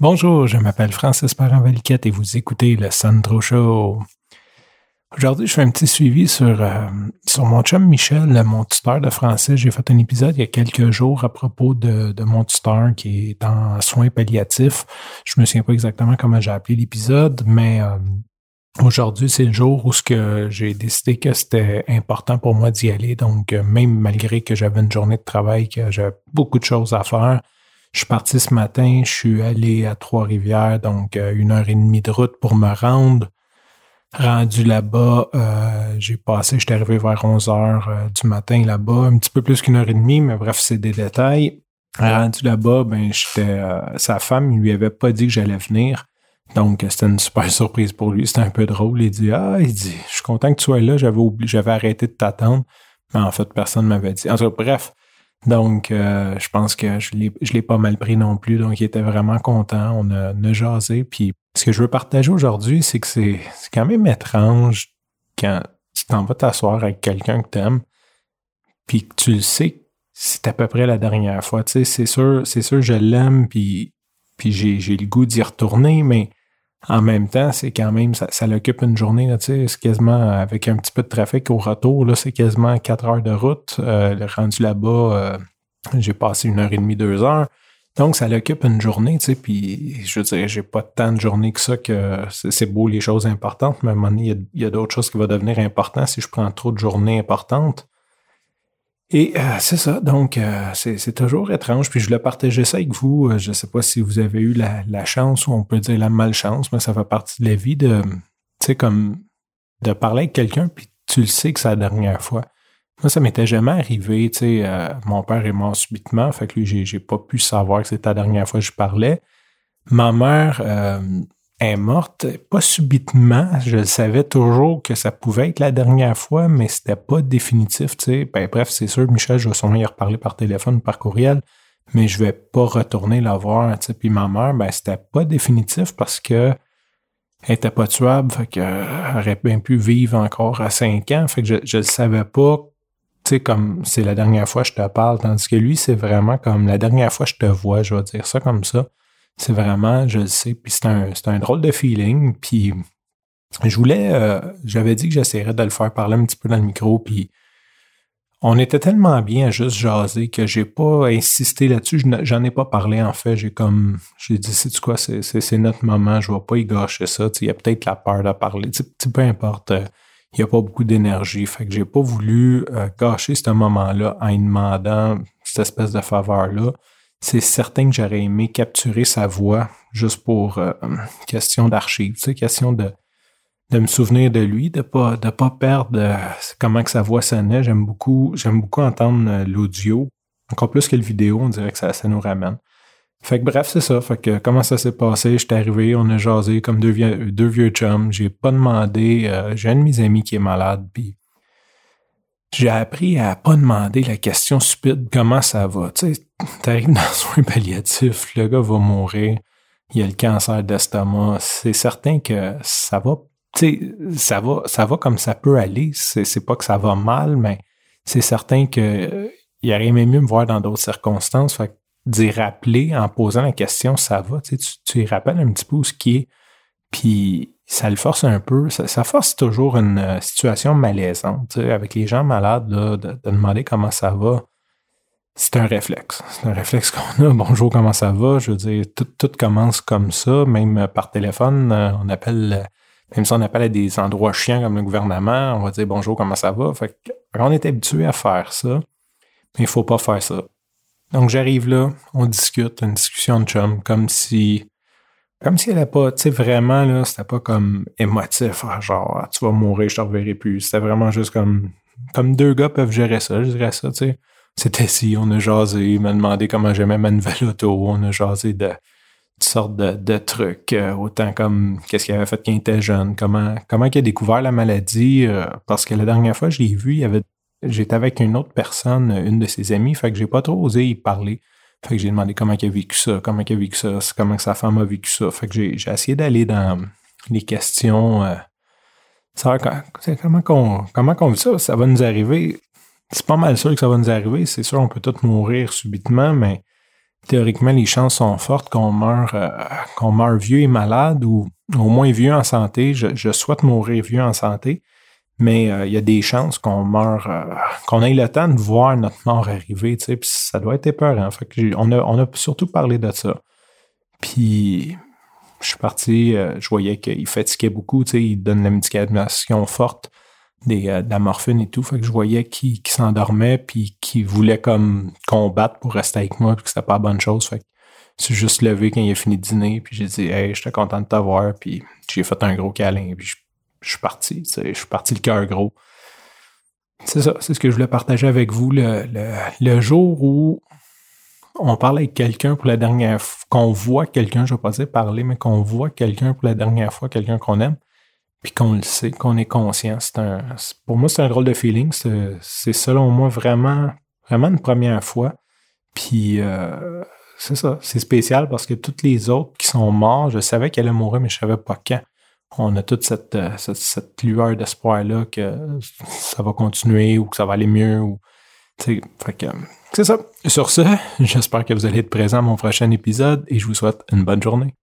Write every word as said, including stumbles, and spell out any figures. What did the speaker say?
Bonjour, je m'appelle Francis Parent-Valiquette et vous écoutez le Sandro Show. Aujourd'hui, je fais un petit suivi sur, euh, sur mon chum Michel, mon tuteur de français. J'ai fait un épisode il y a quelques jours à propos de, de mon tuteur qui est en soins palliatifs. Je me souviens pas exactement comment j'ai appelé l'épisode, mais euh, aujourd'hui, c'est le jour où ce que j'ai décidé que c'était important pour moi d'y aller. Donc, euh, même malgré que j'avais une journée de travail, que j'avais beaucoup de choses à faire, je suis parti ce matin, je suis allé à Trois-Rivières, donc une heure et demie de route pour me rendre. Rendu là-bas, euh, j'ai passé, j'étais arrivé vers onze heures du matin là-bas, un petit peu plus qu'une heure et demie, mais bref, c'est des détails. Rendu là-bas, ben j'étais euh, sa femme, il lui avait pas dit que j'allais venir, donc c'était une super surprise pour lui, c'était un peu drôle. Il dit « Ah, il dit, je suis content que tu sois là, j'avais oublié, j'avais arrêté de t'attendre, mais en fait, personne ne m'avait dit. » En tout cas, bref. Donc, euh, je pense que je l'ai, je l'ai pas mal pris non plus. Donc, il était vraiment content. On a, on a jasé. Puis, ce que je veux partager aujourd'hui, c'est que c'est, c'est quand même étrange quand tu t'en vas t'asseoir avec quelqu'un que t'aimes, puis que tu le sais, c'est à peu près la dernière fois. Tu sais, c'est sûr, c'est sûr, je l'aime, puis, puis j'ai, j'ai le goût d'y retourner, mais en même temps, c'est quand même, ça, ça l'occupe une journée, là, tu sais, c'est quasiment, avec un petit peu de trafic au retour, là, c'est quasiment quatre heures de route. Euh, le rendu là-bas, euh, j'ai passé une heure et demie, deux heures. Donc, ça l'occupe une journée, tu sais, puis je veux dire, j'ai pas tant de journées que ça que c'est, c'est beau les choses importantes, mais à un moment donné, il y a, il y a d'autres choses qui vont devenir importantes si je prends trop de journées importantes. Et euh, c'est ça, donc euh, c'est, c'est toujours étrange, puis je voulais partager ça avec vous. Je ne sais pas si vous avez eu la, la chance, ou on peut dire la malchance, mais ça fait partie de la vie de, tu sais, comme de parler avec quelqu'un, puis tu le sais que c'est la dernière fois. Moi, ça m'était jamais arrivé, tu sais, euh, mon père est mort subitement, fait que lui, j'ai, j'ai pas pu savoir que c'était la dernière fois que je parlais. Ma mère euh, est morte, pas subitement, je savais toujours que ça pouvait être la dernière fois, mais c'était pas définitif, tu sais. Ben, bref, c'est sûr, Michel, je vais sûrement y reparler par téléphone, par courriel, mais je vais pas retourner la voir, tu sais. Puis ma mère, ben, c'était pas définitif parce que elle était pas tuable, fait qu'elle aurait bien pu vivre encore à cinq ans, fait que je, je le savais pas, tu sais, comme c'est la dernière fois que je te parle, tandis que lui, c'est vraiment comme la dernière fois que je te vois, je vais dire ça comme ça. C'est vraiment, je le sais, puis c'est un, c'est un drôle de feeling, puis je voulais, euh, j'avais dit que j'essaierais de le faire parler un petit peu dans le micro, puis on était tellement bien à juste jaser que j'ai pas insisté là-dessus, je n- j'en ai pas parlé en fait, j'ai comme, j'ai dit, sais-tu quoi, c'est, c'est, c'est notre moment, je vais pas y gâcher ça, il y a peut-être la peur de parler, t'sais, t'sais, peu importe, il euh, y a pas beaucoup d'énergie, fait que j'ai pas voulu euh, gâcher ce moment-là en lui demandant cette espèce de faveur-là. C'est certain que j'aurais aimé capturer sa voix juste pour euh, question d'archive, tu sais, question de, de me souvenir de lui, de pas de pas perdre euh, comment que sa voix sonnait. J'aime beaucoup, j'aime beaucoup entendre euh, l'audio, encore plus que le vidéo, on dirait que ça, ça nous ramène. Fait que bref, c'est ça. Fait que comment ça s'est passé? J'étais arrivé, on a jasé comme deux vieux, deux vieux chums. J'ai pas demandé, euh, j'ai un de mes amis qui est malade, puis j'ai appris à pas demander la question stupide « Comment ça va? » Tu sais, t'arrives dans un soin palliatif, le gars va mourir, il a le cancer d'estomac, c'est certain que ça va, tu sais, ça va, ça va comme ça peut aller, c'est, c'est pas que ça va mal, mais c'est certain que euh, il aurait aimé mieux me voir dans d'autres circonstances, fait que d'y rappeler en posant la question « Ça va? » Tu sais, tu y rappelles un petit peu ce qui est, puis ça le force un peu, ça, ça force toujours une situation malaisante. Tu sais, avec les gens malades, là, de, de demander comment ça va, c'est un réflexe. C'est un réflexe qu'on a. Bonjour, comment ça va? Je veux dire, tout, tout commence comme ça, même par téléphone. On appelle, même si on appelle à des endroits chiants comme le gouvernement, on va dire bonjour, comment ça va? Fait qu'on est habitué à faire ça, mais il faut pas faire ça. Donc, j'arrive là, on discute, une discussion de chum, comme si. Comme si elle n'avait pas, tu sais, vraiment, là, c'était pas comme émotif, hein, genre, tu vas mourir, je te reverrai plus. C'était vraiment juste comme, comme deux gars peuvent gérer ça, je dirais ça, tu sais. C'était si, on a jasé, il m'a demandé comment j'aimais ma nouvelle auto, on a jasé de, de sortes de, de trucs, euh, autant comme qu'est-ce qu'il avait fait quand il était jeune, comment, comment il a découvert la maladie, euh, parce que la dernière fois, je l'ai vu, il y avait, j'étais avec une autre personne, une de ses amies, fait que j'ai pas trop osé y parler. Fait que j'ai demandé comment il a vécu ça, comment il a vécu ça, comment sa femme a vécu ça. Fait que j'ai, j'ai essayé d'aller dans les questions. Euh, ça, comment qu'on, comment qu'on vit ça? Ça va nous arriver. C'est pas mal sûr que ça va nous arriver. C'est sûr, on peut tous mourir subitement, mais théoriquement, les chances sont fortes qu'on meure, euh, qu'on meure vieux et malade ou au moins vieux en santé. Je, je souhaite mourir vieux en santé, mais euh, il y a des chances qu'on meure, euh, qu'on ait le temps de voir notre mort arriver, tu sais, puis ça doit être épeurant. Fait que on a, on a surtout parlé de ça. Puis je suis parti, euh, je voyais qu'il fatiguait beaucoup, tu sais, il donne de la médication forte, des, euh, de la morphine et tout. Fait que je voyais qu'il, qu'il s'endormait puis qu'il voulait comme combattre pour rester avec moi puis que c'était pas la bonne chose. Fait que je suis juste levé quand il a fini de dîner puis j'ai dit « Hey, j'étais content de t'avoir » puis j'ai fait un gros câlin puis je, je suis parti, tu sais, je suis parti le cœur gros. C'est ça, c'est ce que je voulais partager avec vous le, le, le jour où on parle avec quelqu'un pour la dernière fois, qu'on voit quelqu'un, je ne vais pas dire parler, mais qu'on voit quelqu'un pour la dernière fois, quelqu'un qu'on aime, puis qu'on le sait, qu'on est conscient. C'est un, c'est, pour moi, c'est un drôle de feeling. C'est, c'est selon moi vraiment, vraiment une première fois. Puis euh, c'est ça, c'est spécial parce que toutes les autres qui sont morts, je savais qu'elle allait mourir, mais je ne savais pas quand. On a toute cette, cette, cette lueur d'espoir-là que ça va continuer ou que ça va aller mieux ou... Fait que, c'est ça. Sur ce, j'espère que vous allez être présents à mon prochain épisode et je vous souhaite une bonne journée.